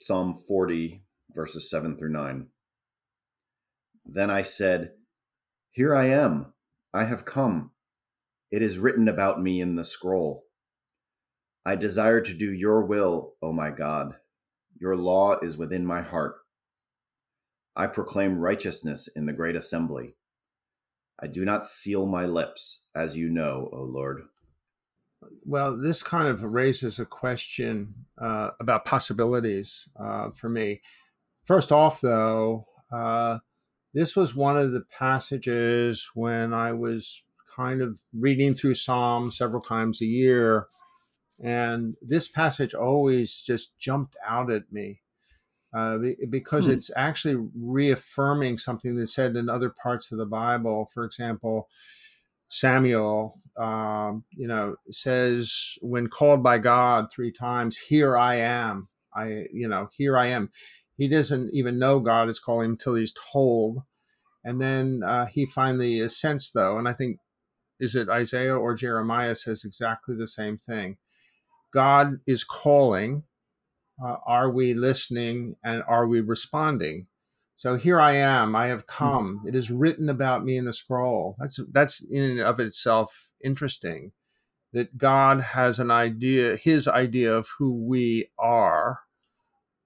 Psalm 40, verses 7 through 9. Then I said, "Here I am, I have come. It is written about me in the scroll. I desire to do your will, O my God. Your law is within my heart. I proclaim righteousness in the great assembly. I do not seal my lips, as you know, O Lord." Well, this kind of raises a question about possibilities for me. First off, though, this was one of the passages when I was kind of reading through Psalms several times a year, and this passage always just jumped out at me because it's actually reaffirming something that's said in other parts of the Bible. For example, Samuel, says when called by God three times, "Here I am." Here I am. He doesn't even know God is calling him till he's told, and then he finally assents, though. And I think, is it Isaiah or Jeremiah says exactly the same thing? God is calling. Are we listening, and are we responding? So here I am, I have come. It is written about me in the scroll. That's in and of itself interesting, that God has an idea, his idea of who we are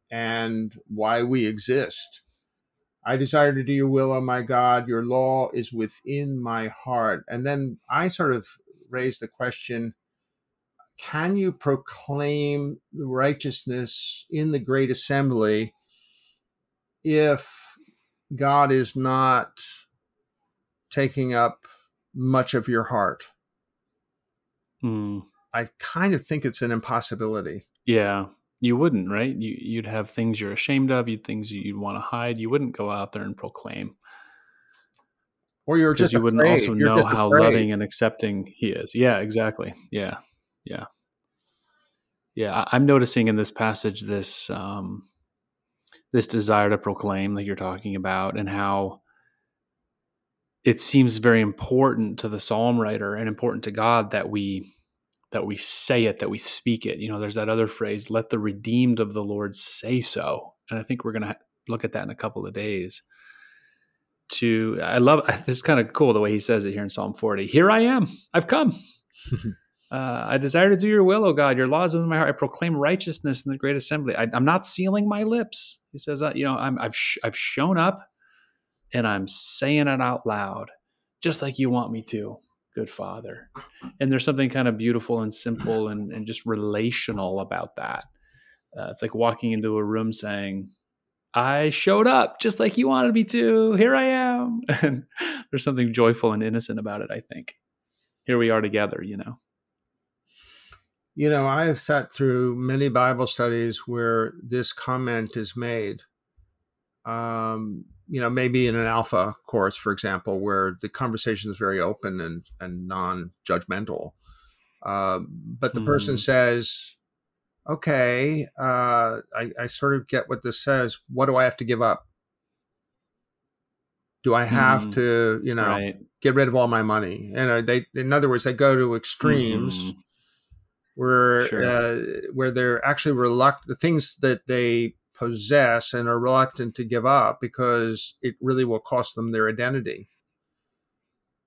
and why we exist. I desire to do your will, O my God. Your law is within my heart. And then I sort of raise the question, can you proclaim righteousness in the great assembly if God is not taking up much of your heart? I kind of think it's an impossibility. Yeah, you wouldn't, right? You'd have things you're ashamed of, things you'd want to hide. You wouldn't go out there and proclaim. Or you're just afraid. Because you wouldn't also know how loving and accepting he is. Yeah, exactly. Yeah. I'm noticing in this passage this desire to proclaim, like you're talking about, and how it seems very important to the psalm writer and important to God that we say it, that we speak it. You know, there's that other phrase, "Let the redeemed of the Lord say so," and I think we're going to look at that in a couple of days. I love this, kind of cool the way he says it here in Psalm 40. "Here I am, I've come." I desire to do your will, O God. Your laws are in my heart. I proclaim righteousness in the great assembly. I'm not sealing my lips. He says, I've shown up, and I'm saying it out loud, just like you want me to, good Father. And there's something kind of beautiful and simple and just relational about that. It's like walking into a room saying, "I showed up just like you wanted me to. Here I am." And there's something joyful and innocent about it, I think. Here we are together, You know, I have sat through many Bible studies where this comment is made, maybe in an alpha course, for example, where the conversation is very open and non-judgmental. But the person says, okay, I sort of get what this says. What do I have to give up? Do I have to, get rid of all my money? In other words, they go to extremes. Where they're actually reluctant, things that they possess and are reluctant to give up because it really will cost them their identity.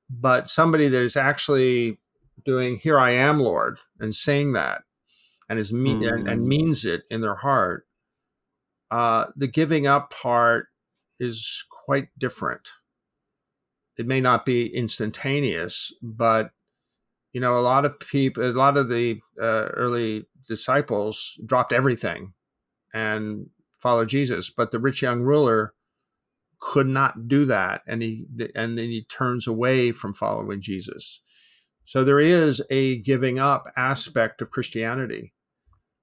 But somebody that is actually doing, "Here I am, Lord," and saying that, and is and means it in their heart, the giving up part is quite different. It may not be instantaneous, but a lot of people, a lot of the early disciples dropped everything and followed Jesus, but the rich young ruler could not do that, and then he turns away from following Jesus. So there is a giving up aspect of Christianity,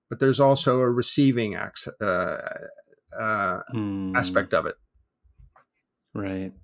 but there's also a receiving aspect of it. Right.